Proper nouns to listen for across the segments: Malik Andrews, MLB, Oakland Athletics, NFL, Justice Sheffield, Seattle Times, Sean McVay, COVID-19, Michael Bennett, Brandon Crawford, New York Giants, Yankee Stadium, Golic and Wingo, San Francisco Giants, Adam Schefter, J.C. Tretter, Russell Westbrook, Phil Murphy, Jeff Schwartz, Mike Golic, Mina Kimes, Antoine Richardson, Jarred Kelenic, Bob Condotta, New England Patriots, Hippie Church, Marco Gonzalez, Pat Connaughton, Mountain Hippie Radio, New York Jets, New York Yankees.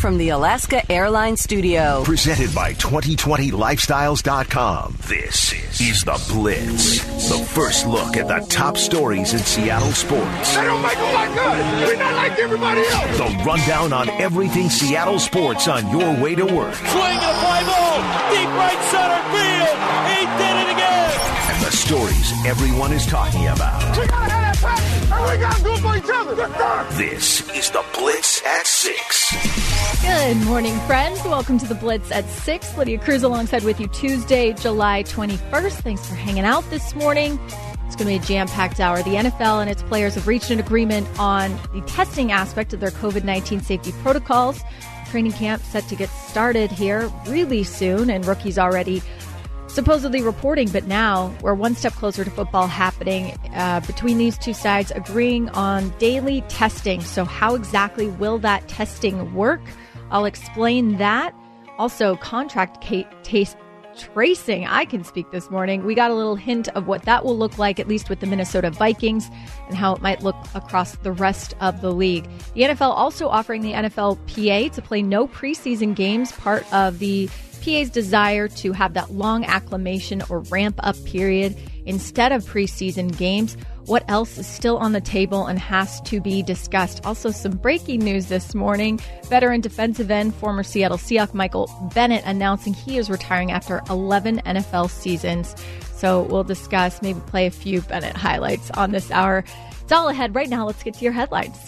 from the Alaska Airlines Studio. Presented by 2020lifestyles.com. This is The Blitz. The first look at the top stories in Seattle sports. They don't make them like us. We're not like everybody else. The rundown on everything Seattle sports on your way to work. Swing and a fly ball. Deep right center field. He did it again. And the stories everyone is talking about. We got an NFL. We gotta do it for each other. This is The Blitz at 6. Good morning, friends. Welcome to The Blitz at 6. Lydia Cruz alongside with you Tuesday, July 21st. Thanks for hanging out this morning. It's going to be a jam-packed hour. The NFL and its players have reached an agreement on the testing aspect of their COVID-19 safety protocols. Training camp set to get started here really soon, and rookies already supposedly reporting, but now we're one step closer to football happening between these two sides agreeing on daily testing. So how exactly will that testing work? I'll explain that. Also, contract tracing. I can speak this morning. We got a little hint of what that will look like, at least with the Minnesota Vikings, and how it might look across the rest of the league. The NFL also offering the NFLPA to play no preseason games, part of the PA's desire to have that long acclimation or ramp-up period instead of preseason games. What else is still on the table and has to be discussed? Also, some breaking news this morning. Veteran defensive end, former Seattle Seahawks Michael Bennett announcing he is retiring after 11 NFL seasons. So we'll discuss, maybe play a few Bennett highlights on this hour. It's all ahead right now. Let's get to your headlines.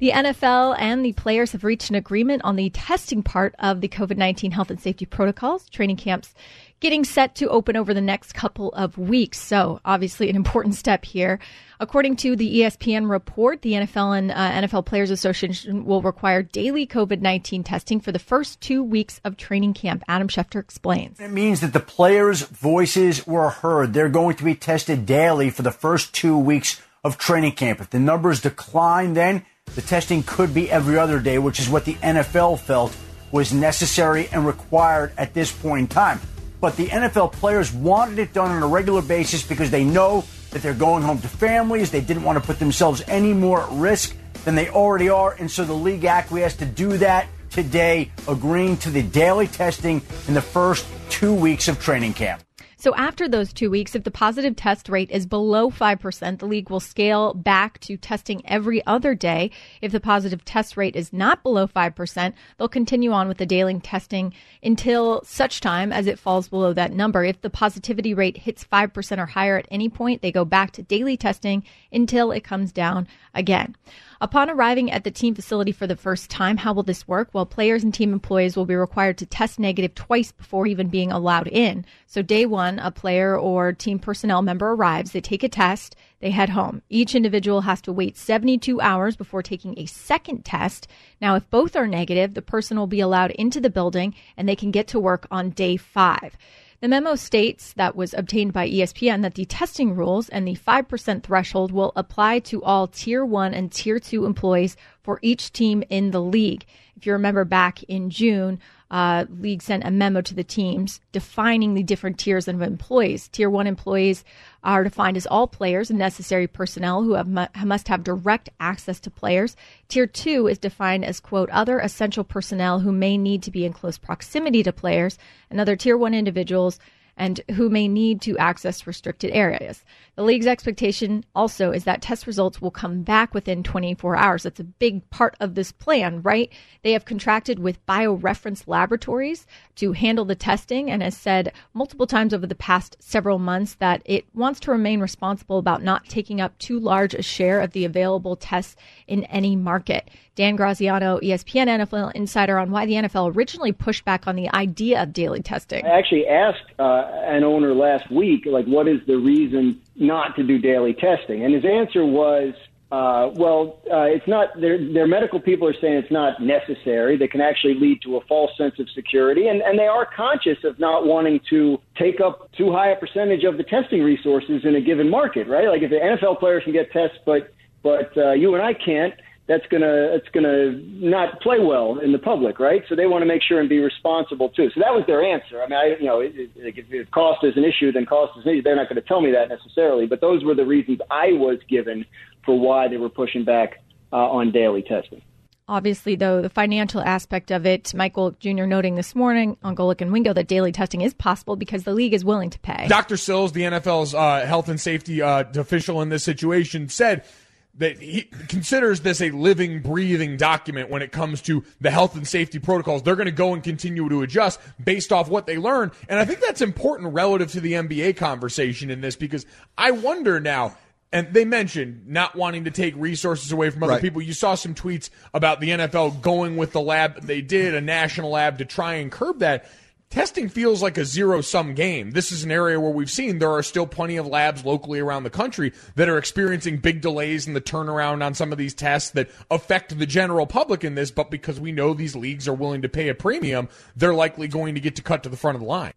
The NFL and the players have reached an agreement on the testing part of the COVID-19 health and safety protocols. Training camps getting set to open over the next couple of weeks. So obviously an important step here. According to the ESPN report, the NFL and NFL Players Association will require daily COVID-19 testing for the first 2 weeks of training camp. Adam Schefter explains. It means that the players' voices were heard. They're going to be tested daily for the first 2 weeks of training camp. If the numbers decline, then the testing could be every other day, which is what the NFL felt was necessary and required at this point in time. But the NFL players wanted it done on a regular basis because they know that they're going home to families. They didn't want to put themselves any more at risk than they already are. And so the league acquiesced to do that today, agreeing to the daily testing in the first 2 weeks of training camp. So after those 2 weeks, if the positive test rate is below 5%, the league will scale back to testing every other day. If the positive test rate is not below 5%, they'll continue on with the daily testing until such time as it falls below that number. If the positivity rate hits 5% or higher at any point, they go back to daily testing until it comes down again. Upon arriving at the team facility for the first time, how will this work? Well, players and team employees will be required to test negative twice before even being allowed in. So day one, a player or team personnel member arrives, they take a test, they head home. Each individual has to wait 72 hours before taking a second test. Now, if both are negative, the person will be allowed into the building and they can get to work on day five. The memo states that was obtained by ESPN that the testing rules and the 5% threshold will apply to all Tier 1 and Tier 2 employees for each team in the league. If you remember back in June, league sent a memo to the teams defining the different tiers of employees. Tier 1 employees are defined as all players and necessary personnel who must have direct access to players. Tier 2 is defined as, quote, other essential personnel who may need to be in close proximity to players and other Tier 1 individuals and who may need to access restricted areas. The league's expectation also is that test results will come back within 24 hours. That's a big part of this plan, right? They have contracted with bioReference Laboratories to handle the testing and has said multiple times over the past several months that it wants to remain responsible about not taking up too large a share of the available tests in any market. Dan Graziano, ESPN NFL insider, on why the NFL originally pushed back on the idea of daily testing. I actually asked an owner last week, like, what is the reason not to do daily testing? And his answer was, it's not, their medical people are saying it's not necessary. They can actually lead to a false sense of security. And they are conscious of not wanting to take up too high a percentage of the testing resources in a given market, right? Like, if the NFL players can get tests, but you and I can't, it's gonna not play well in the public, right? So they want to make sure and be responsible too. So that was their answer. I mean, if cost is an issue, then cost is an issue. They're not going to tell me that necessarily, but those were the reasons I was given for why they were pushing back on daily testing. Obviously, though, the financial aspect of it, Michael Jr. noting this morning on Golic and Wingo that daily testing is possible because the league is willing to pay. Dr. Sills, the NFL's health and safety official in this situation, said that he considers this a living, breathing document when it comes to the health and safety protocols. They're going to go and continue to adjust based off what they learn. And I think that's important relative to the NBA conversation in this, because I wonder now, and they mentioned not wanting to take resources away from other people. You saw some tweets about the NFL going with the lab they did, a national lab, to try and curb that. Testing feels like a zero-sum game. This is an area where we've seen there are still plenty of labs locally around the country that are experiencing big delays in the turnaround on some of these tests that affect the general public in this, but because we know these leagues are willing to pay a premium, they're likely going to get to cut to the front of the line.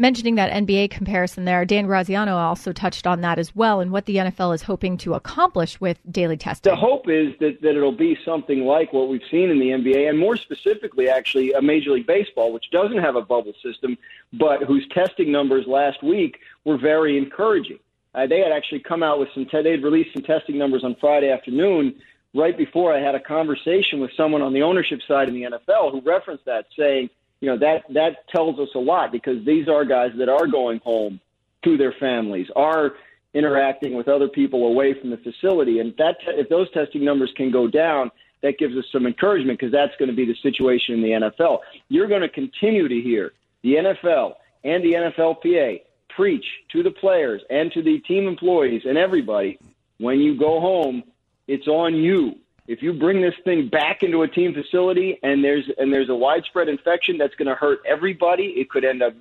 Mentioning that NBA comparison there, Dan Graziano also touched on that as well, and what the NFL is hoping to accomplish with daily testing. The hope is that it'll be something like what we've seen in the NBA, and more specifically, actually, a Major League Baseball, which doesn't have a bubble system, but whose testing numbers last week were very encouraging. They had actually come out with they'd released some testing numbers on Friday afternoon. Right before, I had a conversation with someone on the ownership side in the NFL who referenced that, saying, you know, that tells us a lot, because these are guys that are going home to their families, are interacting with other people away from the facility. And that if those testing numbers can go down, that gives us some encouragement, because that's going to be the situation in the NFL. You're going to continue to hear the NFL and the NFLPA preach to the players and to the team employees and everybody, when you go home, it's on you. If you bring this thing back into a team facility and there's a widespread infection, that's going to hurt everybody. It could end up,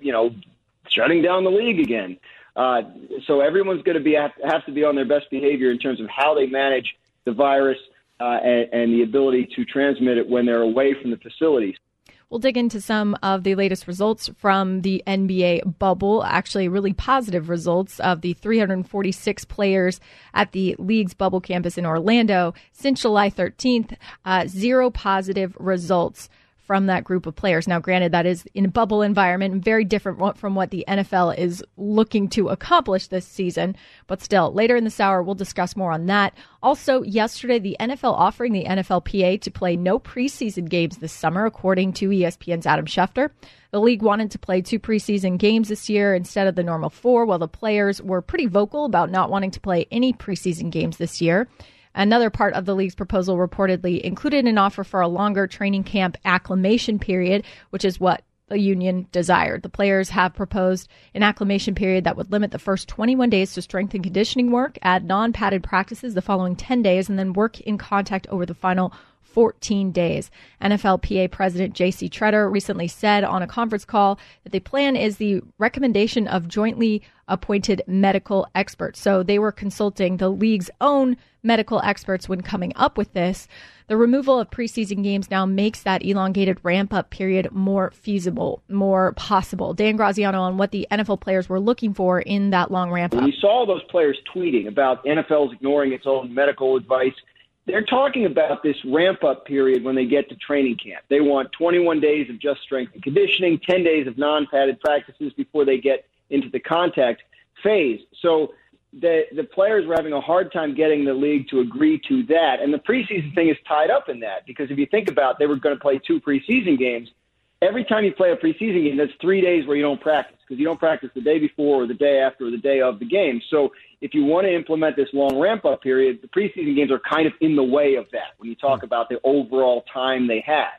shutting down the league again. So everyone's going to have to be on their best behavior in terms of how they manage the virus and the ability to transmit it when they're away from the facility. We'll dig into some of the latest results from the NBA bubble, actually really positive results of the 346 players at the league's bubble campus in Orlando. Since July 13th, zero positive results from that group of players. Now, granted, that is in a bubble environment, very different from what the NFL is looking to accomplish this season. But still, later in this hour, we'll discuss more on that. Also, yesterday, the NFL offering the NFLPA to play no preseason games this summer, according to ESPN's Adam Schefter. The league wanted to play 2 preseason games this year instead of the normal 4, while the players were pretty vocal about not wanting to play any preseason games this year. Another part of the league's proposal reportedly included an offer for a longer training camp acclimation period, which is what the union desired. The players have proposed an acclimation period that would limit the first 21 days to strength and conditioning work, add non-padded practices the following 10 days, and then work in contact over the final 14 days. NFLPA President J.C. Tretter recently said on a conference call that the plan is the recommendation of jointly appointed medical experts. So they were consulting the league's own medical experts when coming up with this. The removal of preseason games now makes that elongated ramp-up period more feasible, more possible. Dan Graziano on what the NFL players were looking for in that long ramp-up. We saw those players tweeting about NFL's ignoring its own medical advice. They're talking about this ramp-up period when they get to training camp. They want 21 days of just strength and conditioning, 10 days of non-padded practices before they get into the contact phase. So the players were having a hard time getting the league to agree to that. And the preseason thing is tied up in that, because if you think about, they were going to play 2 preseason games. Every time you play a preseason game, that's 3 days where you don't practice, because you don't practice the day before or the day after or the day of the game. So if you want to implement this long ramp-up period, the preseason games are kind of in the way of that when you talk about the overall time they had.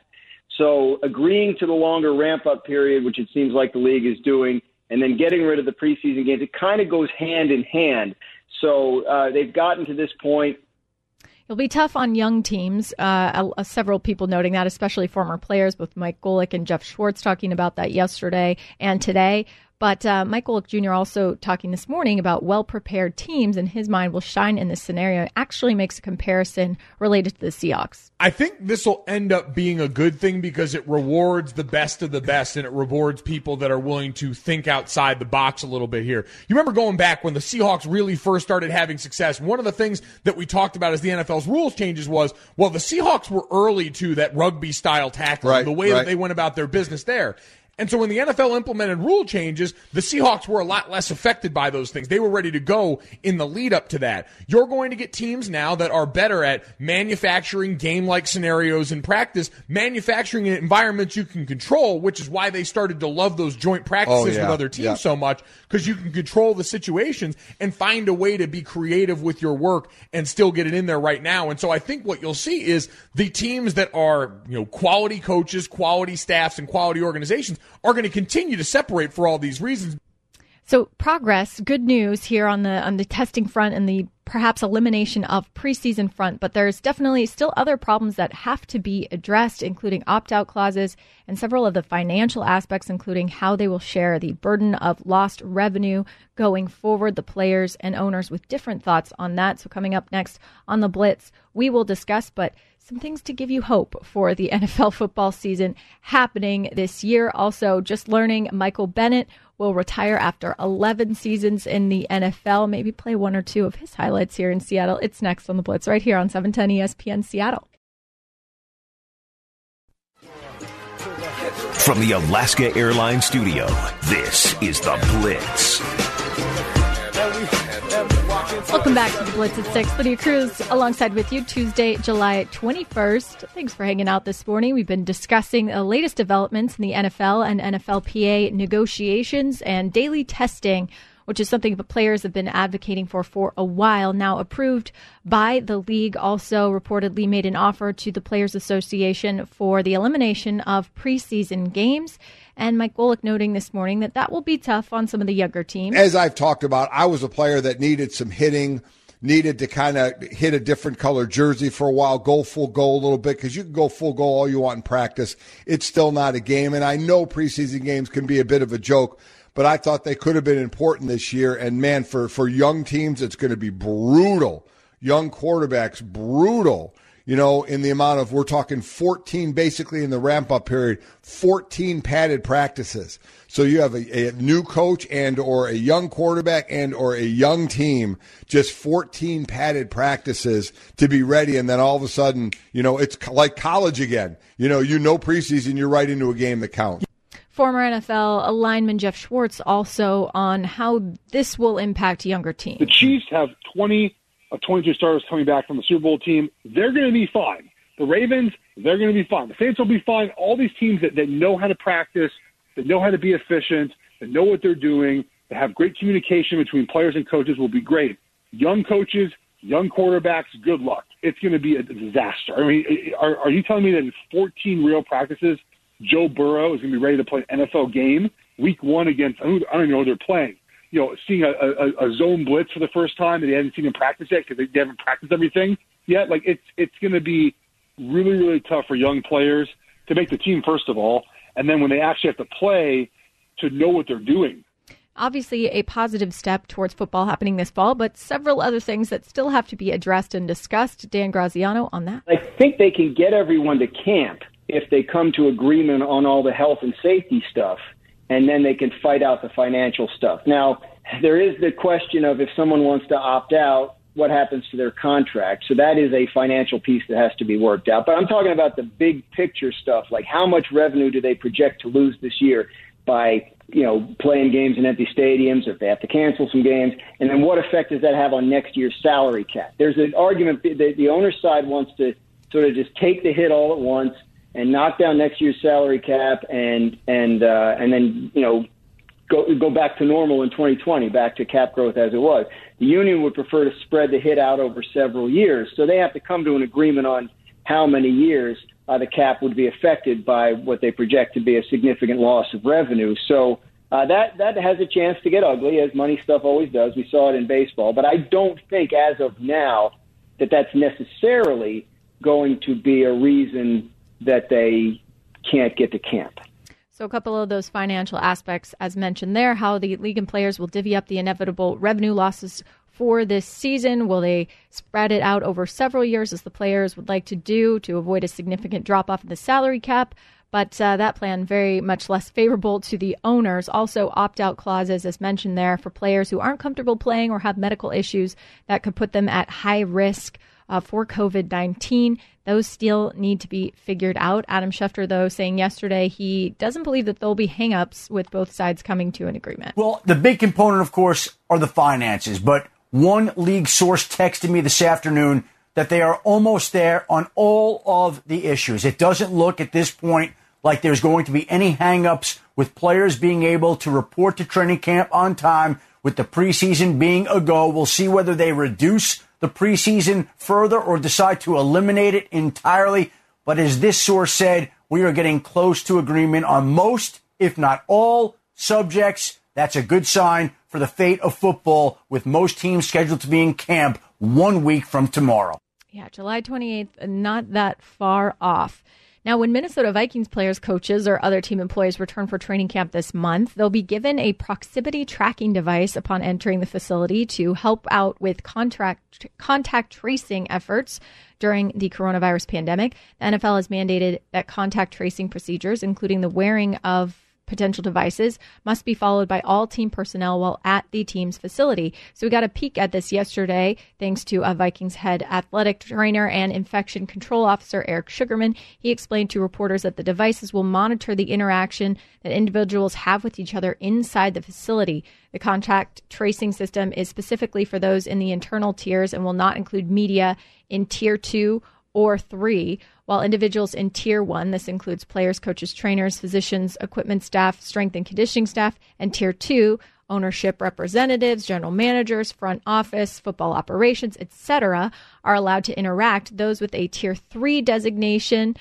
So agreeing to the longer ramp-up period, which it seems like the league is doing, and then getting rid of the preseason games, it kind of goes hand in hand. So they've gotten to this point. It'll be tough on young teams, several people noting that, especially former players, both Mike Golic and Jeff Schwartz talking about that yesterday and today. But Mike Golic Jr. also talking this morning about well-prepared teams, and his mind will shine in this scenario. It actually makes a comparison related to the Seahawks. I think this will end up being a good thing, because it rewards the best of the best, and it rewards people that are willing to think outside the box a little bit here. You remember going back when the Seahawks really first started having success, one of the things that we talked about as the NFL's rules changes was, well, the Seahawks were early to that rugby-style tackling, the way that they went about their business there. And so when the NFL implemented rule changes, the Seahawks were a lot less affected by those things. They were ready to go in the lead up to that. You're going to get teams now that are better at manufacturing game-like scenarios in practice, manufacturing environments you can control, which is why they started to love those joint practices with other teams so much, because you can control the situations and find a way to be creative with your work and still get it in there right now. And so I think what you'll see is the teams that are, you know, quality coaches, quality staffs, and quality organizations are going to continue to separate for all these reasons. So progress, good news here on the testing front and the perhaps elimination of preseason front, but there's definitely still other problems that have to be addressed, including opt-out clauses and several of the financial aspects, including how they will share the burden of lost revenue going forward, the players and owners with different thoughts on that. So coming up next on The Blitz, we will discuss, but some things to give you hope for the NFL football season happening this year. Also, just learning Michael Bennett will retire after 11 seasons in the NFL. Maybe play one or two of his highlights here in Seattle. It's next on The Blitz right here on 710 ESPN Seattle. From the Alaska Airlines Studio, this is The Blitz. Welcome back to The Blitz at 6. Lydia Cruz alongside with you Tuesday, July 21st. Thanks for hanging out this morning. We've been discussing the latest developments in the NFL and NFLPA negotiations and daily testing, which is something the players have been advocating for a while now, approved by the league. Also reportedly made an offer to the Players Association for the elimination of preseason games. And Mike Golic noting this morning that will be tough on some of the younger teams. As I've talked about, I was a player that needed some hitting, needed to kind of hit a different color jersey for a while, go full goal a little bit, because you can go full goal all you want in practice. It's still not a game. And I know preseason games can be a bit of a joke, but I thought they could have been important this year. And, man, for young teams, it's going to be brutal. Young quarterbacks, brutal, you know, in the amount of, we're talking 14, basically in the ramp-up period, 14 padded practices. So you have a new coach and or a young quarterback and or a young team, just 14 padded practices to be ready. And then all of a sudden, you know, it's like college again. You know preseason, you're right into a game that counts. Former NFL lineman Jeff Schwartz also on how this will impact younger teams. The Chiefs have 20 of 22 starters coming back from the Super Bowl team. They're going to be fine. The Ravens, they're going to be fine. The Saints will be fine. All these teams that know how to practice, that know how to be efficient, that know what they're doing, that have great communication between players and coaches will be great. Young coaches, young quarterbacks, good luck. It's going to be a disaster. I mean, are you telling me that in 14 real practices, Joe Burrow is going to be ready to play an NFL game week one against, I don't even know who they're playing. You know, seeing a zone blitz for the first time that they hadn't seen him practice yet because they haven't practiced everything yet. Like, it's going to be really, really tough for young players to make the team, first of all, and then when they actually have to play, to know what they're doing. Obviously a positive step towards football happening this fall, but several other things that still have to be addressed and discussed. Dan Graziano on that. I think they can get everyone to camp if they come to agreement on all the health and safety stuff, and then they can fight out the financial stuff. Now, there is the question of if someone wants to opt out, what happens to their contract? So that is a financial piece that has to be worked out. But I'm talking about the big picture stuff, like how much revenue do they project to lose this year by, you know, playing games in empty stadiums, or if they have to cancel some games, and then what effect does that have on next year's salary cap? There's an argument that the owner side wants to sort of just take the hit all at once and knock down next year's salary cap, and then, you know, go back to normal in 2020, back to cap growth as it was. The union would prefer to spread the hit out over several years, so they have to come to an agreement on how many years the cap would be affected by what they project to be a significant loss of revenue. So that has a chance to get ugly, as money stuff always does. We saw it in baseball, but I don't think as of now that that's necessarily going to be a reason that they can't get to camp. So a couple of those financial aspects, as mentioned there, how the league and players will divvy up the inevitable revenue losses for this season. Will they spread it out over several years, as the players would like to do, to avoid a significant drop-off in the salary cap? But that plan very much less favorable to the owners. Also, opt-out clauses, as mentioned there, for players who aren't comfortable playing or have medical issues that could put them at high risk for COVID-19. Those still need to be figured out. Adam Schefter, though, saying yesterday he doesn't believe that there'll be hangups with both sides coming to an agreement. Well, the big component, of course, are the finances. But one league source texted me this afternoon that they are almost there on all of the issues. It doesn't look at this point like there's going to be any hangups with players being able to report to training camp on time, with the preseason being a go. We'll see whether they reduce the preseason further or decide to eliminate it entirely. But as this source said, we are getting close to agreement on most, if not all, subjects. That's a good sign for the fate of football, with most teams scheduled to be in camp 1 week from tomorrow. Yeah, July 28th, not that far off. Now, when Minnesota Vikings players, coaches, or other team employees return for training camp this month, they'll be given a proximity tracking device upon entering the facility to help out with contact tracing efforts during the coronavirus pandemic. The NFL has mandated that contact tracing procedures, including the wearing of potential devices, must be followed by all team personnel while at the team's facility. So we got a peek at this yesterday, thanks to a Vikings head athletic trainer and infection control officer, Eric Sugarman. He explained to reporters that the devices will monitor the interaction that individuals have with each other inside the facility. The contact tracing system is specifically for those in the internal tiers and will not include media in tier 2 or 3, while individuals in Tier 1, this includes players, coaches, trainers, physicians, equipment staff, strength and conditioning staff, and Tier 2, ownership representatives, general managers, front office, football operations, etc., are allowed to interact. Those with a Tier 3 designation,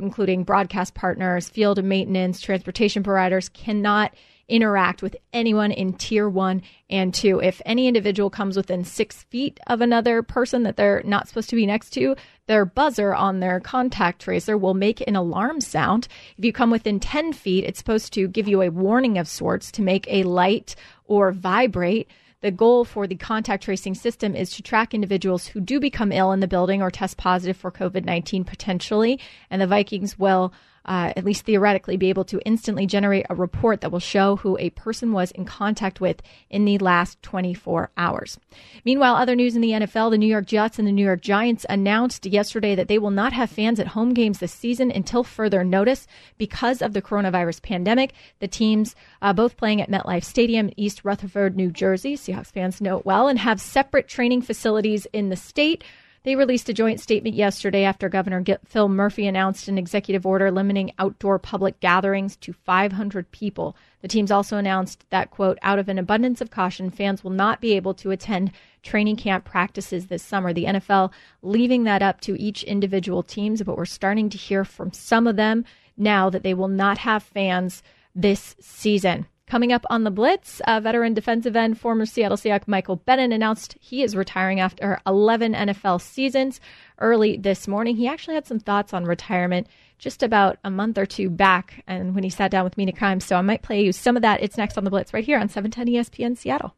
including broadcast partners, field maintenance, transportation providers, cannot interact with anyone in Tier 1 and 2. If any individual comes within 6 feet of another person that they're not supposed to be next to, their buzzer on their contact tracer will make an alarm sound. If you come within 10 feet, it's supposed to give you a warning of sorts to make a light or vibrate. The goal for the contact tracing system is to track individuals who do become ill in the building or test positive for COVID-19 potentially, and the Vikings will at least theoretically, be able to instantly generate a report that will show who a person was in contact with in the last 24 hours. Meanwhile, other news in the NFL, the New York Jets and the New York Giants announced yesterday that they will not have fans at home games this season until further notice because of the coronavirus pandemic. The teams, both playing at MetLife Stadium, East Rutherford, New Jersey, Seahawks fans know it well, and have separate training facilities in the state. They released a joint statement yesterday after Governor Phil Murphy announced an executive order limiting outdoor public gatherings to 500 people. The teams also announced that, quote, out of an abundance of caution, fans will not be able to attend training camp practices this summer. The NFL leaving that up to each individual teams, but we're starting to hear from some of them now that they will not have fans this season. Coming up on The Blitz, veteran defensive end, former Seattle Seahawks Michael Bennett announced he is retiring after 11 NFL seasons early this morning. He actually had some thoughts on retirement just about a month or two back, and when he sat down with Mina Kimes, so I might play you some of that. It's next on The Blitz right here on 710 ESPN Seattle.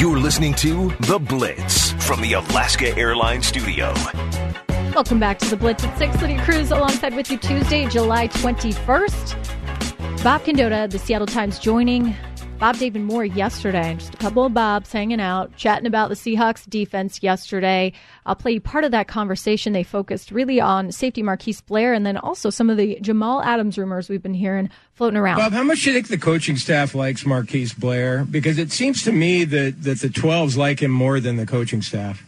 You're listening to The Blitz from the Alaska Airlines Studio. Welcome back to The Blitz at 6. Lydia Cruz alongside with you Tuesday, July 21st. Bob Condotta, the Seattle Times, joining Bob, David Moore yesterday. Just a couple of Bobs hanging out, chatting about the Seahawks defense yesterday. I'll play you part of that conversation. They focused really on safety Marquise Blair and then also some of the Jamal Adams rumors we've been hearing floating around. Bob, how much do you think the coaching staff likes Marquise Blair? Because it seems to me that the 12s like him more than the coaching staff.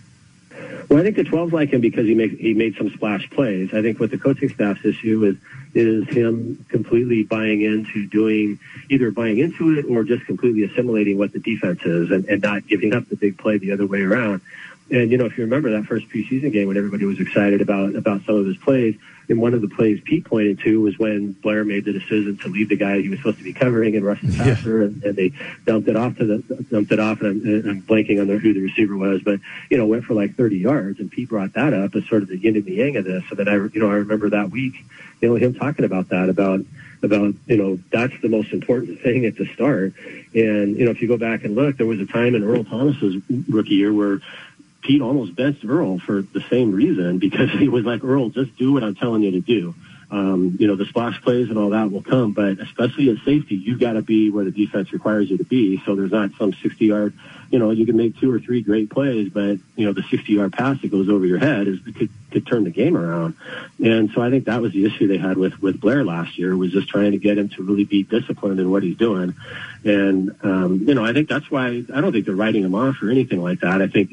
Well, I think the 12s like him because he made some splash plays. I think what the coaching staff's issue is him completely buying into it or just completely assimilating what the defense is and not giving up the big play the other way around. And, you know, if you remember that first preseason game when everybody was excited about some of his plays, and one of the plays Pete pointed to was when Blair made the decision to leave the guy he was supposed to be covering and rush the passer, and they dumped it off, and I'm blanking on who the receiver was, but, you know, went for like 30 yards, and Pete brought that up as sort of the yin and the yang of this. So that I remember that week, you know, him talking about, you know, that's the most important thing at the start. And, you know, if you go back and look, there was a time in Earl Thomas's rookie year where Pete almost benched Earl for the same reason, because he was like, Earl, just do what I'm telling you to do. the splash plays and all that will come. But especially at safety, you've got to be where the defense requires you to be. So there's not some 60-yard, you can make two or three great plays, but, the 60-yard pass that goes over your head could turn the game around. And so I think that was the issue they had with Blair last year, was just trying to get him to really be disciplined in what he's doing. And, I think that's why I don't think they're writing him off or anything like that. I think,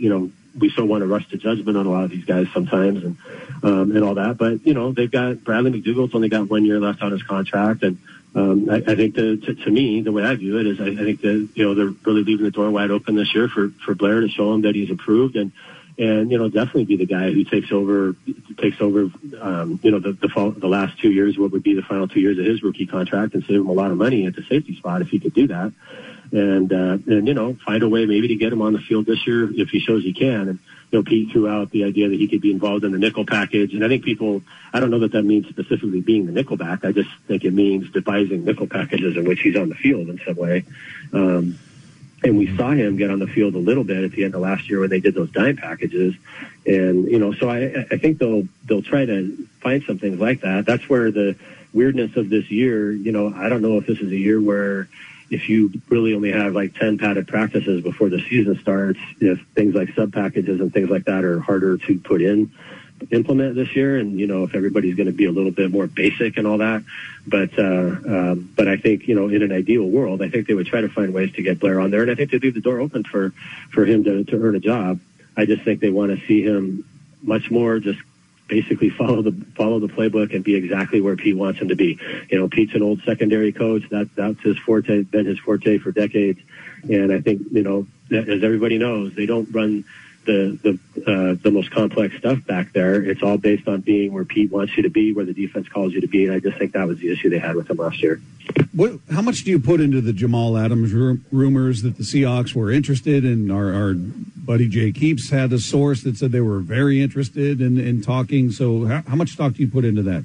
we still want to rush to judgment on a lot of these guys sometimes and all that. But, they've got Bradley McDougall's only got 1 year left on his contract. And I think to me, the way I view it is I think that, they're really leaving the door wide open this year for Blair to show him that he's improved and, definitely be the guy who takes over, the last 2 years, what would be the final 2 years of his rookie contract, and save him a lot of money at the safety spot if he could do that. And find a way maybe to get him on the field this year if he shows he can. And, Pete threw out the idea that he could be involved in the nickel package. And I think I don't know that means specifically being the nickelback. I just think it means devising nickel packages in which he's on the field in some way. And we saw him get on the field a little bit at the end of last year when they did those dime packages. And, so I think they'll try to find some things like that. That's where the weirdness of this year, I don't know if this is a year where, if you really only have like 10 padded practices before the season starts, if things like sub packages and things like that are harder to implement this year. And, if everybody's going to be a little bit more basic and all that, but I think, in an ideal world, I think they would try to find ways to get Blair on there. And I think they leave the door open for him to earn a job. I just think they want to see him much more just basically follow the playbook and be exactly where Pete wants him to be. Pete's an old secondary coach. That's his forte, been his forte for decades. And I think, as everybody knows, they don't run the most complex stuff back there. It's all based on being where Pete wants you to be, where the defense calls you to be. And I just think that was the issue they had with him last year. How much do you put into the Jamal Adams rumors that the Seahawks were interested in? Our buddy Jay Keeps had a source that said they were very interested in talking. So how much stock do you put into that?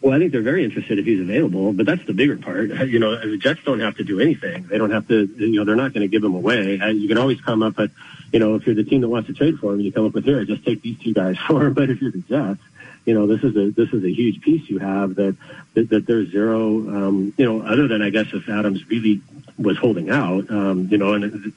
Well, I think they're very interested if he's available, but that's the bigger part. The Jets don't have to do anything. They don't have to, they're not going to give him away. You can always come up at, if you're the team that wants to trade for him, you come up with, here, just take these two guys for him. But if you're the Jets, this is a huge piece you have that there's zero, other than I guess if Adams really was holding out, and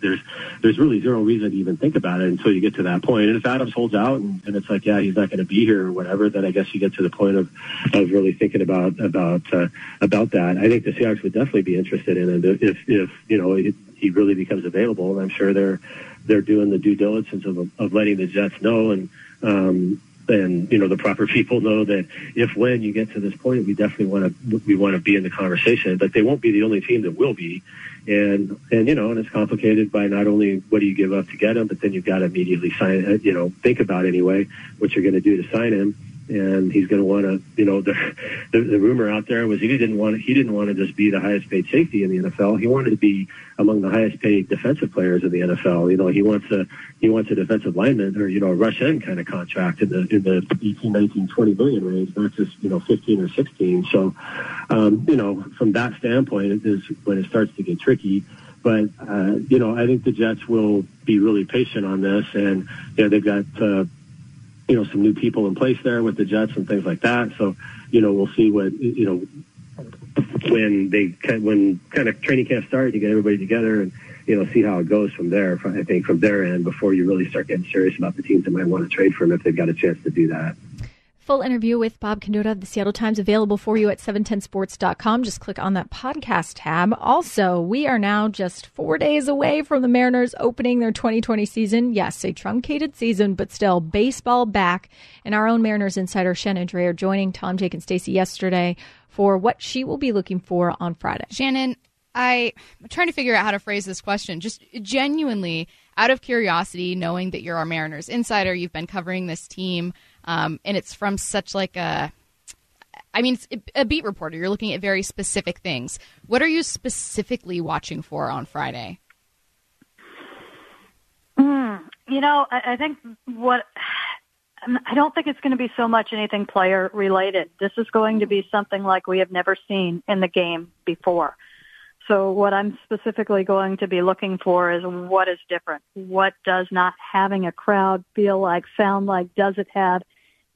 there's really zero reason to even think about it until you get to that point. And if Adams holds out and it's like, yeah, he's not going to be here or whatever, then I guess you get to the point of really thinking about that. I think the Seahawks would definitely be interested in it if he really becomes available. And I'm sure they're doing the due diligence of letting the Jets know and the proper people know that if when you get to this point, we definitely want to be in the conversation. But they won't be the only team that will be, and it's complicated by not only what do you give up to get him, but then you've got to immediately sign. Think about anyway what you're going to do to sign him, and he's going to want to. The rumor out there was he didn't want to just be the highest paid safety in the NFL. He wanted to be among the highest paid defensive players in the NFL. He wants a defensive lineman or, a rush end kind of contract in the 18, 19, 20 million range, not just, 15 or 16. So, from that standpoint, it is when it starts to get tricky. But, I think the Jets will be really patient on this. And, they've got, some new people in place there with the Jets and things like that. So, we'll see what, when training camp started to get everybody together and see how it goes from there. I think from their end before you really start getting serious about the teams that might want to trade for them if they've got a chance to do that. Full interview with Bob Condotta of the Seattle Times available for you at 710sports.com. Just click on that podcast tab. Also, we are now just 4 days away from the Mariners opening their 2020 season. Yes, a truncated season, but still baseball back. And our own Mariners insider Shannon Dreyer joining Tom, Jake, and Stacey yesterday for what she will be looking for on Friday. Shannon, I'm trying to figure out how to phrase this question. Just genuinely, out of curiosity, knowing that you're our Mariners insider, you've been covering this team, and it's from such it's a beat reporter. You're looking at very specific things. What are you specifically watching for on Friday? I think I don't think it's going to be so much anything player related. This is going to be something like we have never seen in the game before. So what I'm specifically going to be looking for is what is different. What does not having a crowd feel like, sound like? Does it have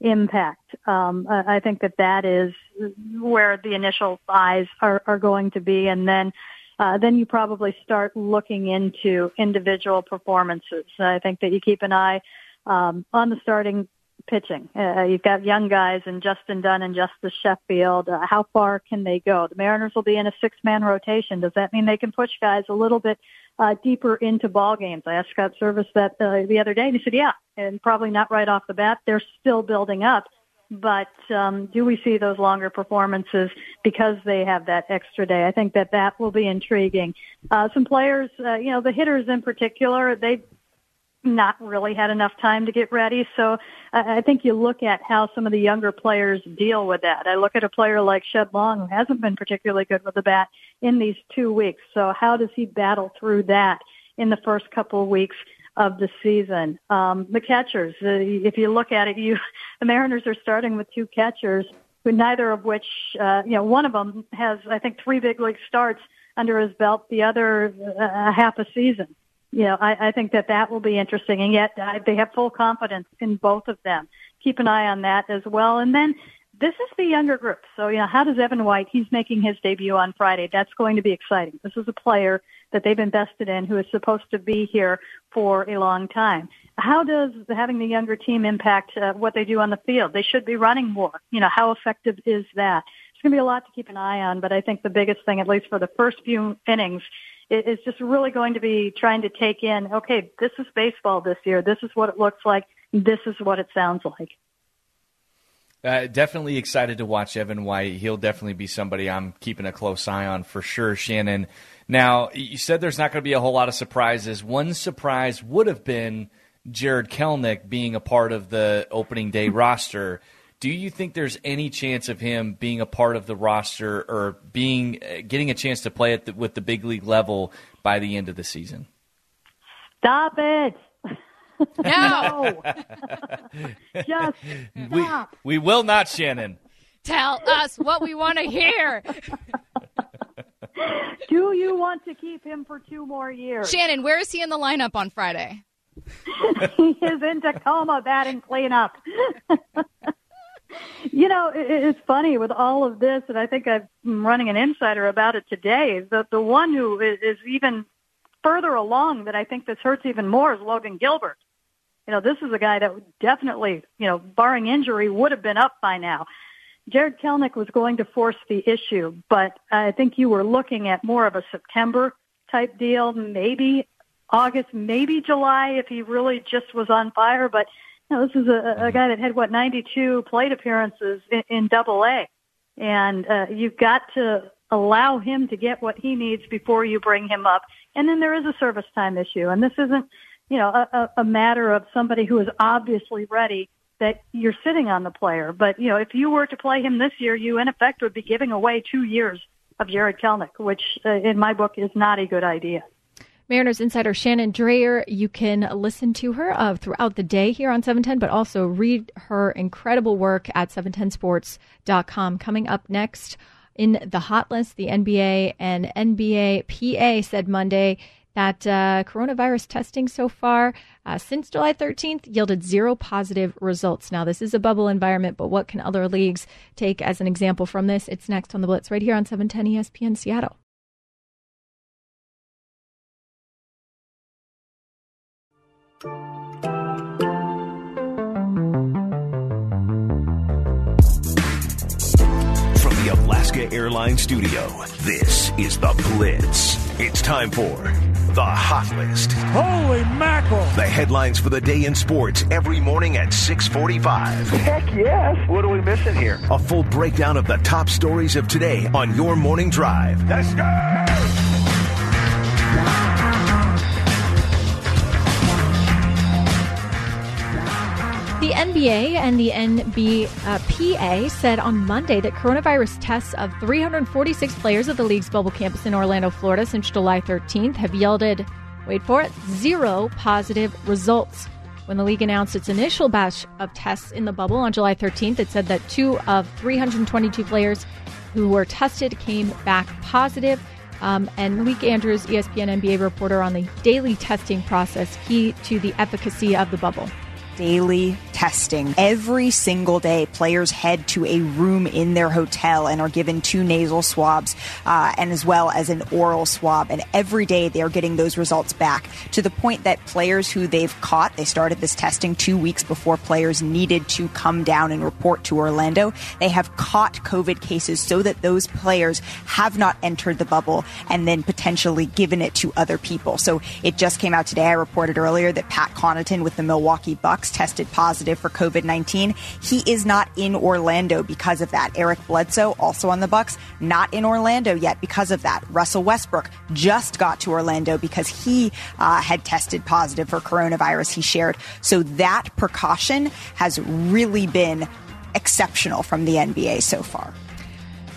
impact. I think that is where the initial eyes are going to be. And then you probably start looking into individual performances. I think that you keep an eye on the starting pitching. You've got young guys in Justin Dunn and Justice Sheffield. How far can they go? The Mariners will be in a six-man rotation. Does that mean they can push guys a little bit deeper into ball games? I asked Scott Service that the other day, and he said, yeah, and probably not right off the bat. They're still building up. But do we see those longer performances because they have that extra day? I think that will be intriguing. Some players, the hitters in particular, they've not really had enough time to get ready. So I think you look at how some of the younger players deal with that. I look at a player like Shed Long, who hasn't been particularly good with the bat in these 2 weeks. So how does he battle through that in the first couple of weeks of the season? The catchers, if you look at it, the Mariners are starting with two catchers, who neither of which, one of them has, I think, three big league starts under his belt, the other half a season. I think that will be interesting. And yet they have full confidence in both of them. Keep an eye on that as well. And then this is the younger group. So, how does Evan White, he's making his debut on Friday. That's going to be exciting. This is a player that they've invested in who is supposed to be here for a long time. How does having the younger team impact what they do on the field? They should be running more. How effective is that? It's going to be a lot to keep an eye on, but I think the biggest thing, at least for the first few innings, is just really going to be trying to take in, okay, this is baseball this year. This is what it looks like. This is what it sounds like. Definitely excited to watch Evan White. He'll definitely be somebody I'm keeping a close eye on for sure, Shannon. Now, you said there's not going to be a whole lot of surprises. One surprise would have been Jarred Kelenic being a part of the opening day roster. Do you think there's any chance of him being a part of the roster or getting a chance to play at with the big league level by the end of the season? Stop it. No. Just stop. We will not, Shannon. Tell us what we want to hear. Do you want to keep him for two more years? Shannon, where is he in the lineup on Friday? He is in Tacoma batting cleanup. It's funny with all of this, and I think I'm running an insider about it today. The one who is even further along that I think this hurts even more is Logan Gilbert. This is a guy that definitely, barring injury, would have been up by now. Jarred Kelenic was going to force the issue, but I think you were looking at more of a September-type deal, maybe August, maybe July, if he really just was on fire. But this is a guy that had, 92 plate appearances in Double-A. And you've got to allow him to get what he needs before you bring him up. And then there is a service time issue. And this isn't, a matter of somebody who is obviously ready that you're sitting on the player. But, if you were to play him this year, you, in effect, would be giving away 2 years of Jarred Kelenic, which, in my book, is not a good idea. Mariners insider Shannon Dreyer, you can listen to her throughout the day here on 710, but also read her incredible work at 710sports.com. Coming up next in the hot list, the NBA and NFLPA said Monday that coronavirus testing so far since July 13th yielded zero positive results. Now, this is a bubble environment, but what can other leagues take as an example from this? It's next on The Blitz right here on 710 ESPN Seattle. Alaska Airlines Studio. This is The Blitz. It's time for The Hot List. Holy mackerel! The headlines for the day in sports every morning at 6:45. Heck yes! What are we missing here? A full breakdown of the top stories of today on your morning drive. Let's go! The NBA and the NFLPA said on Monday that coronavirus tests of 346 players at the league's bubble campus in Orlando, Florida since July 13th have yielded, wait for it, zero positive results. When the league announced its initial batch of tests in the bubble on July 13th, it said that two of 322 players who were tested came back positive. And Malik Andrews, ESPN NBA reporter on the daily testing process, key to the efficacy of the bubble. Daily testing. testing. Every single day, players head to a room in their hotel and are given 2 nasal swabs and as well as an oral swab. And every day they are getting those results back, to the point that players who they've caught, they started this testing 2 weeks before players needed to come down and report to Orlando. They have caught COVID cases so that those players have not entered the bubble and then potentially given it to other people. So it just came out today. I reported earlier that Pat Connaughton with the Milwaukee Bucks tested positive for COVID-19. He is not in Orlando because of that. Eric Bledsoe, also on the Bucks, not in Orlando yet because of that. Russell Westbrook just got to Orlando because he had tested positive for coronavirus, he shared. So that precaution has really been exceptional from the NBA so far.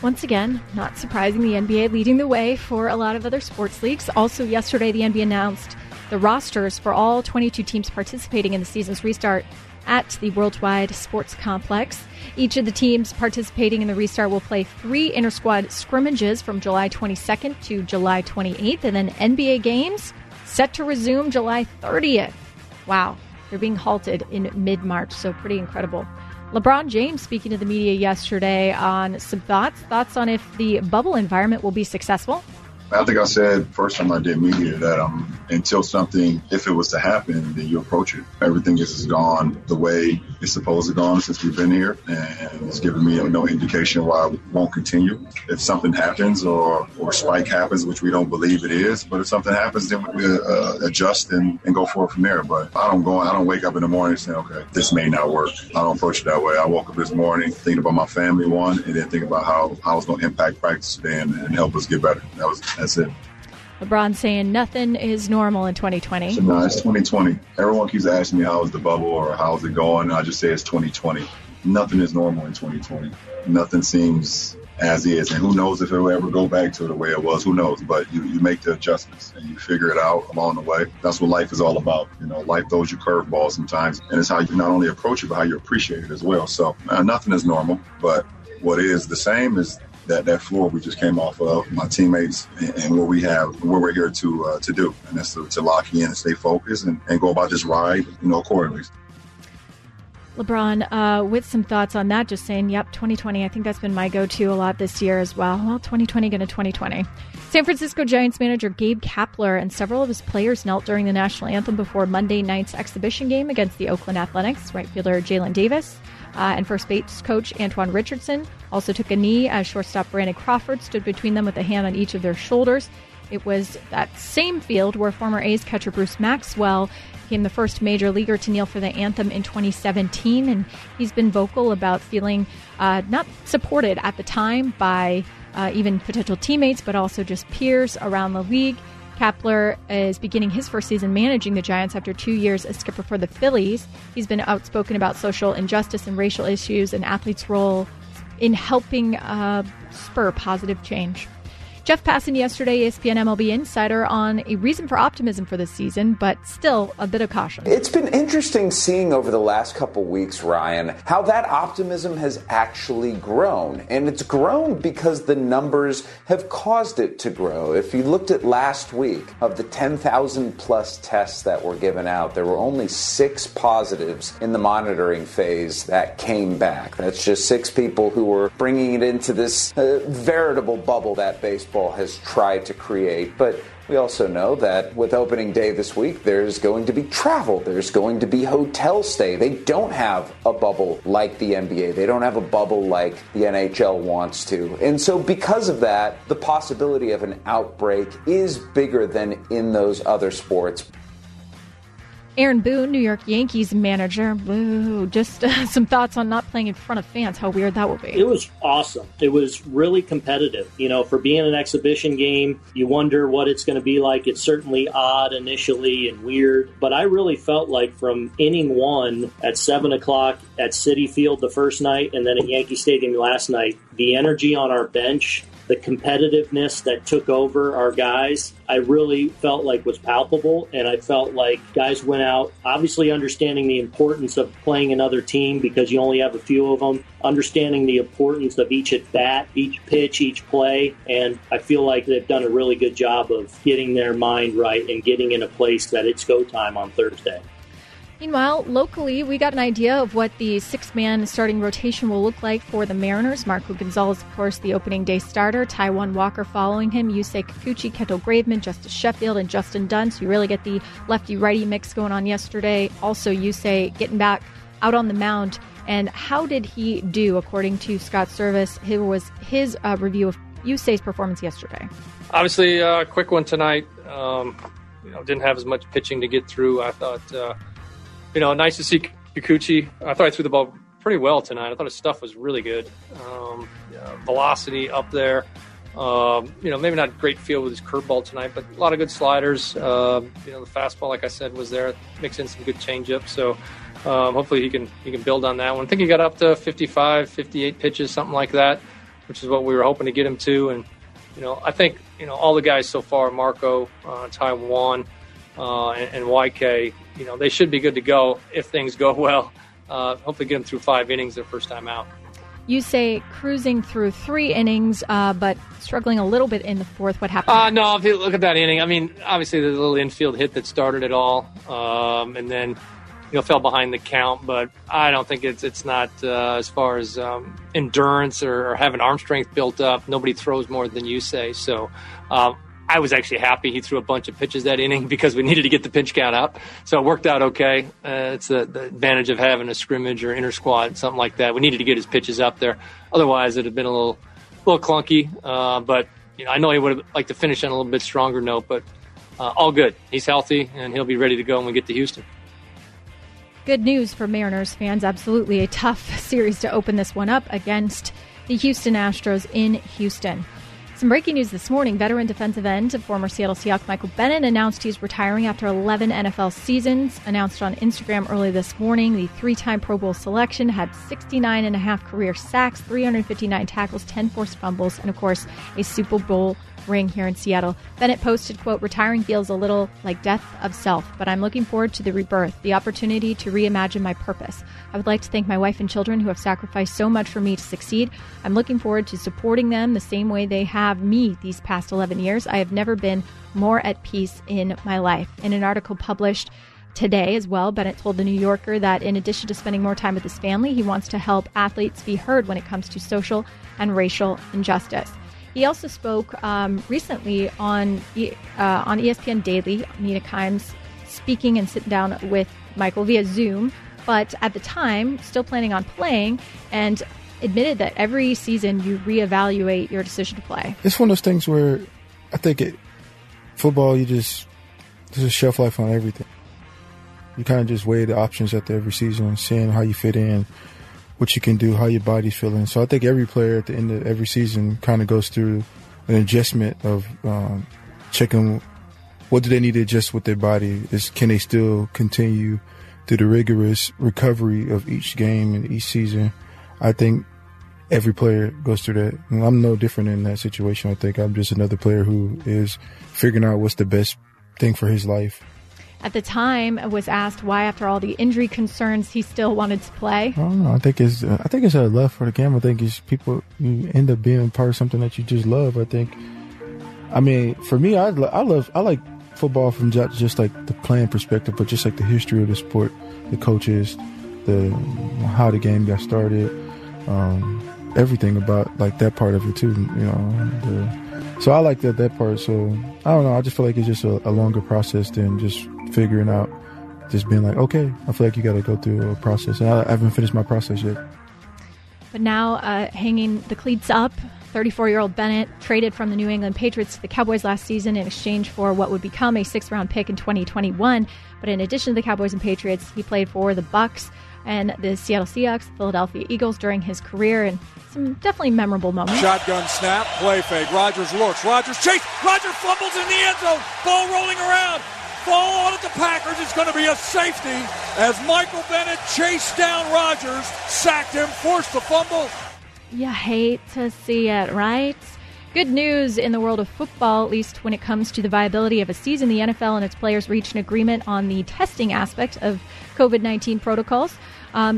Once again, not surprising, the NBA leading the way for a lot of other sports leagues. Also yesterday, the NBA announced the rosters for all 22 teams participating in the season's restart at the Worldwide Sports Complex. Each of the teams participating in the restart will play 3 inter-squad scrimmages from July 22nd to July 28th, and then NBA games set to resume July 30th. Wow, they're being halted in mid-March, so pretty incredible. LeBron James speaking to the media yesterday on some thoughts on if the bubble environment will be successful. I think I said first time I did media that until something, if it was to happen, then you approach it. Everything just has gone the way it's supposed to have gone since we've been here, and it's given me no indication why it won't continue. If something happens or spike happens, which we don't believe it is, but if something happens, then we adjust and go forward from there. But I don't wake up in the morning saying, okay, this may not work. I don't approach it that way. I woke up this morning thinking about my family, one, and then thinking about how it's going to impact practice today and help us get better. That's it. LeBron saying nothing is normal in 2020. So, no, it's 2020. Everyone keeps asking me how is the bubble or how is it going. I just say it's 2020. Nothing is normal in 2020. Nothing seems as is. And who knows if it will ever go back to the way it was. Who knows? But you make the adjustments and you figure it out along the way. That's what life is all about. Life throws you curveballs sometimes. And it's how you not only approach it, but how you appreciate it as well. So nothing is normal. But what is the same is that floor we just came off of, my teammates and what we're here to do. And that's to lock in and stay focused and go about this ride, accordingly. LeBron, with some thoughts on that, just saying, yep, 2020. I think that's been my go-to a lot this year as well. Well, 2020 going to 2020. San Francisco Giants manager Gabe Kapler and several of his players knelt during the national anthem before Monday night's exhibition game against the Oakland Athletics. Right fielder Jalen Davis and first base coach Antoine Richardson also took a knee as shortstop Brandon Crawford stood between them with a hand on each of their shoulders. It was that same field where former A's catcher Bruce Maxwell became the first major leaguer to kneel for the anthem in 2017, and he's been vocal about feeling not supported at the time by even potential teammates, but also just peers around the league. Kapler is beginning his first season managing the Giants after 2 years as skipper for the Phillies. He's been outspoken about social injustice and racial issues and athletes' role in helping spur positive change. Jeff Passan yesterday, ESPN MLB insider, on a reason for optimism for this season, but still a bit of caution. It's been interesting seeing over the last couple weeks, Ryan, how that optimism has actually grown. And it's grown because the numbers have caused it to grow. If you looked at last week, of the 10,000 plus tests that were given out, there were only 6 positives in the monitoring phase that came back. That's just 6 people who were bringing it into this veritable bubble that baseball has tried to create. But we also know that with opening day this week, there's going to be travel. There's going to be hotel stay. They don't have a bubble like the NBA. They don't have a bubble like the NHL wants to. And so because of that, the possibility of an outbreak is bigger than in those other sports. Aaron Boone, New York Yankees manager, boo, just some thoughts on not playing in front of fans, how weird that would be. It was awesome. It was really competitive. For being an exhibition game, you wonder what it's going to be like. It's certainly odd initially and weird, but I really felt like from inning 1 at 7 o'clock at Citi Field the first night and then at Yankee Stadium last night, the energy on our bench, the competitiveness that took over our guys, I really felt like was palpable, and I felt like guys went out, obviously understanding the importance of playing another team because you only have a few of them, understanding the importance of each at-bat, each pitch, each play, and I feel like they've done a really good job of getting their mind right and getting in a place that it's go time on Thursday. Meanwhile, locally, we got an idea of what the six-man starting rotation will look like for the Mariners. Marco Gonzalez, of course, the opening day starter. Taijuan Walker following him. Yusei Kikuchi, Kendall Graveman, Justice Sheffield, and Justin Dunn. So you really get the lefty-righty mix going on yesterday. Also, Yusei getting back out on the mound. And how did he do, according to Scott Service? Here was his review of Yusei's performance yesterday. Obviously, a quick one tonight. Didn't have as much pitching to get through. I thought... nice to see Kikuchi. I thought I threw the ball pretty well tonight. I thought his stuff was really good. Velocity up there. Maybe not great feel with his curveball tonight, but a lot of good sliders. The fastball, like I said, was there. Mixed in some good changeup. So hopefully he can build on that one. I think he got up to 55, 58 pitches, something like that, which is what we were hoping to get him to. And, I think, all the guys so far, Marco, Taijuan, and YK, they should be good to go if things go well. Hopefully get them through 5 innings their first time out. You say cruising through 3 innings, but struggling a little bit in the 4th. What happened? No, if you look at that inning, I mean, obviously there's a little infield hit that started it all, and then fell behind the count. But I don't think it's not as far as endurance or having arm strength built up. Nobody throws more than you say, so. I was actually happy he threw a bunch of pitches that inning because we needed to get the pitch count up. So it worked out okay. It's the advantage of having a scrimmage or inter-squad, something like that. We needed to get his pitches up there. Otherwise, it would have been a little clunky. But I know he would have liked to finish on a little bit stronger note, but all good. He's healthy, and he'll be ready to go when we get to Houston. Good news for Mariners fans. Absolutely a tough series to open this one up against the Houston Astros in Houston. Some breaking news this morning. Veteran defensive end and former Seattle Seahawks Michael Bennett announced he's retiring after 11 NFL seasons. Announced on Instagram early this morning, the 3-time Pro Bowl selection had 69 and a half career sacks, 359 tackles, 10 forced fumbles, and, of course, a Super Bowl ring here in Seattle. Bennett posted, quote, "Retiring feels a little like death of self, but I'm looking forward to the rebirth, the opportunity to reimagine my purpose. I would like to thank my wife and children who have sacrificed so much for me to succeed. I'm looking forward to supporting them the same way they have me these past 11 years. I have never been more at peace in my life." In an article published today as well, Bennett told The New Yorker that in addition to spending more time with his family, he wants to help athletes be heard when it comes to social and racial injustice. He also spoke recently on ESPN Daily, Mina Kimes speaking and sitting down with Michael via Zoom, but at the time, still planning on playing, and admitted that every season you reevaluate your decision to play. It's one of those things where I think football, there's a shelf life on everything. You kind of just weigh the options after every season and seeing how you fit in, what you can do, how your body's feeling. So I think every player at the end of every season kind of goes through an adjustment of checking what do they need to adjust with their body. Can they still continue through the rigorous recovery of each game and each season? I think every player goes through that. And I'm no different in that situation. I think I'm just another player who is figuring out what's the best thing for his life. At the time, was asked why, after all the injury concerns, he still wanted to play. I don't know. I think it's a love for the game. I think it's people. You end up being part of something that you just love. I think. I mean, for me, I like football from just like the playing perspective, but just like the history of the sport, the coaches, how the game got started, everything about like that part of it too. So I like that part. So I don't know. I just feel like it's just a longer process than just figuring out, just being like, okay, I feel like you got to go through a process. And I haven't finished my process yet. But now hanging the cleats up, 34-year-old Bennett traded from the New England Patriots to the Cowboys last season in exchange for what would become a 6th-round pick in 2021. But in addition to the Cowboys and Patriots, he played for the Bucks and the Seattle Seahawks, Philadelphia Eagles during his career, and some definitely memorable moments. Shotgun snap, play fake. Rodgers looks. Rodgers chase. Rodgers fumbles in the end zone. Ball rolling around. Ball on at the Packers. It's going to be a safety as Michael Bennett chased down Rodgers, sacked him, forced the fumble. You hate to see it, right? Good news in the world of football, at least when it comes to the viability of a season. The NFL and its players reached an agreement on the testing aspect of COVID-19 protocols.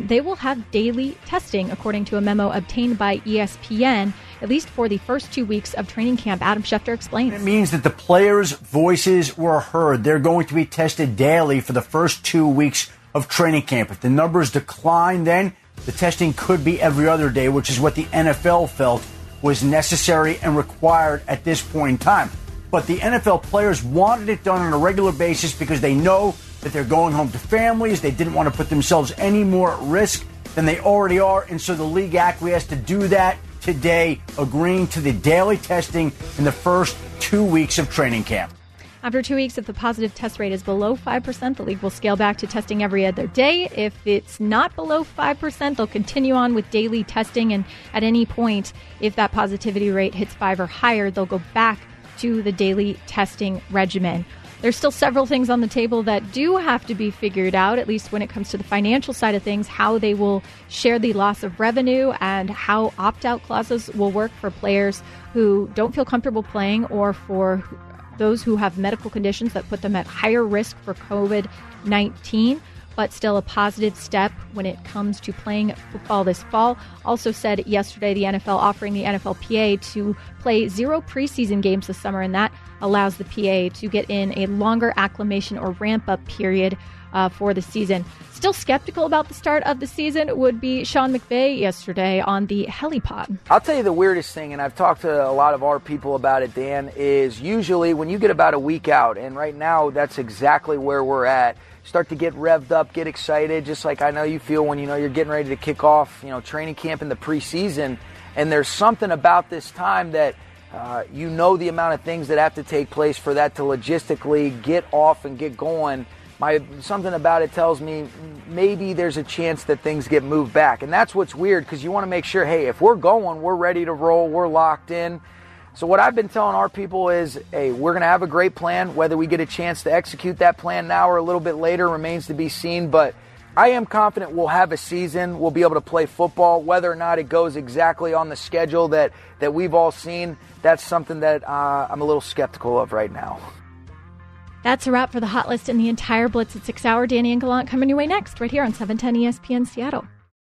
They will have daily testing, according to a memo obtained by ESPN, at least for the first 2 weeks of training camp. Adam Schefter explains. It means that the players' voices were heard. They're going to be tested daily for the first 2 weeks of training camp. If the numbers decline, then the testing could be every other day, which is what the NFL felt was necessary and required at this point in time. But the NFL players wanted it done on a regular basis because they know that they're going home to families. They didn't want to put themselves any more at risk than they already are. And so the league acquiesced to do that today, agreeing to the daily testing in the first 2 weeks of training camp. After 2 weeks, if the positive test rate is below 5%, the league will scale back to testing every other day. If it's not below 5%, they'll continue on with daily testing. And at any point, if that positivity rate hits 5 or higher, they'll go back to the daily testing regimen. There's still several things on the table that do have to be figured out, at least when it comes to the financial side of things, how they will share the loss of revenue and how opt-out clauses will work for players who don't feel comfortable playing or for those who have medical conditions that put them at higher risk for COVID-19, but still a positive step when it comes to playing football this fall. Also said yesterday, the NFL offering the NFLPA to play 0 preseason games this summer, and that allows the PA to get in a longer acclimation or ramp-up period for the season. Still skeptical about the start of the season would be Sean McVay yesterday on the helipod. I'll tell you the weirdest thing, and I've talked to a lot of our people about it, Dan, is usually when you get about a week out, and right now that's exactly where we're at, start to get revved up, get excited, just like I know you feel when you know you're getting ready to kick off, you know, training camp in the preseason, and there's something about this time that you know the amount of things that have to take place for that to logistically get off and get going. Something about it tells me maybe there's a chance that things get moved back. And that's what's weird, because you want to make sure, hey, if we're going, we're ready to roll, we're locked in. So what I've been telling our people is, hey, we're going to have a great plan. Whether we get a chance to execute that plan now or a little bit later remains to be seen. But I am confident we'll have a season. We'll be able to play football. Whether or not it goes exactly on the schedule that we've all seen, that's something that I'm a little skeptical of right now. That's a wrap for the Hot List and the entire Blitz at 6 hour. Danny and Gallant coming your way next, right here on 710 ESPN Seattle.